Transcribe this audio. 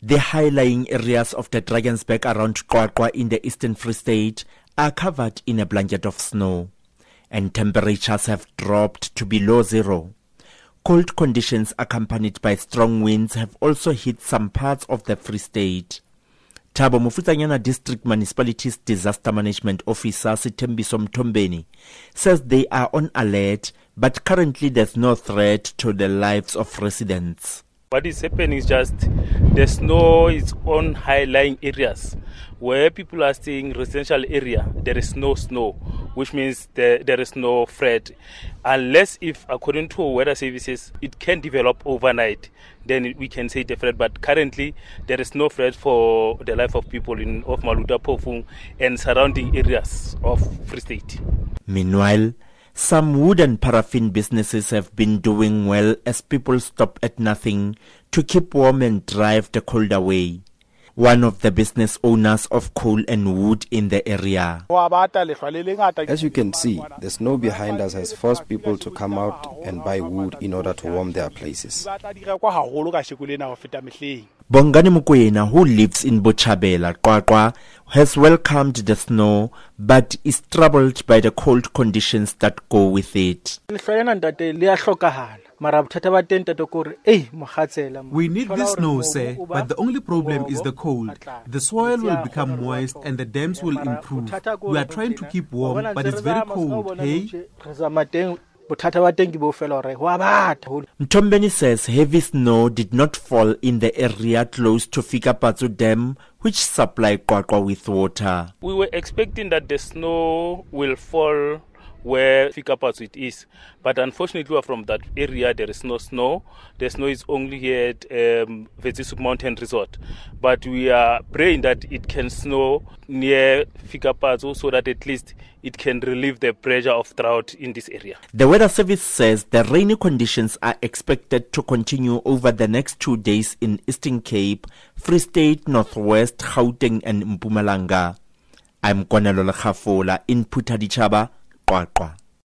The high-lying areas of the Drakensberg around Qwaqwa in the Eastern Free State are covered in a blanket of snow, and temperatures have dropped to below zero. Cold conditions accompanied by strong winds have also hit some parts of the Free State. Thabo Mofutsanyana District Municipality's Disaster Management Officer Sithembiso Mthombeni says they are on alert, but currently there's no threat to the lives of residents. What is happening is just the snow is on high-lying areas. Where people are staying residential area, there is no snow, which means there is no threat. Unless if, according to weather services, it can develop overnight, then we can say the threat. But currently, there is no threat for the life of people of Maluda, Pofung and surrounding areas of Free State. Meanwhile, some wood and paraffin businesses have been doing well as people stop at nothing to keep warm and drive the cold away. One of the business owners of coal and wood in the area. As you can see, the snow behind us has forced people to come out and buy wood in order to warm their places. Bongani Mukwena, who lives in Bochabela, Qwaqwa, has welcomed the snow but is troubled by the cold conditions that go with it. We need this snow, sir, but the only problem is the cold. The soil will become moist and the dams will improve. We are trying to keep warm, but it's very cold, hey? Mthombeni says heavy snow did not fall in the area close to Figapazo Dam, which supply Qwaqwa with water. We were expecting that the snow will fall where Fika Patso it is, but unfortunately we are from that area. There is no snow. The snow is only here at Vesisu Mountain Resort, but we are praying that it can snow near Fika Patso so that at least it can relieve the pressure of drought in this area. The weather service says the rainy conditions are expected to continue over the next 2 days in Eastern Cape, Free State, Northwest, Gauteng and Mpumalanga. I'm Konelela Khafola in Putadichaba, Qwaqwa.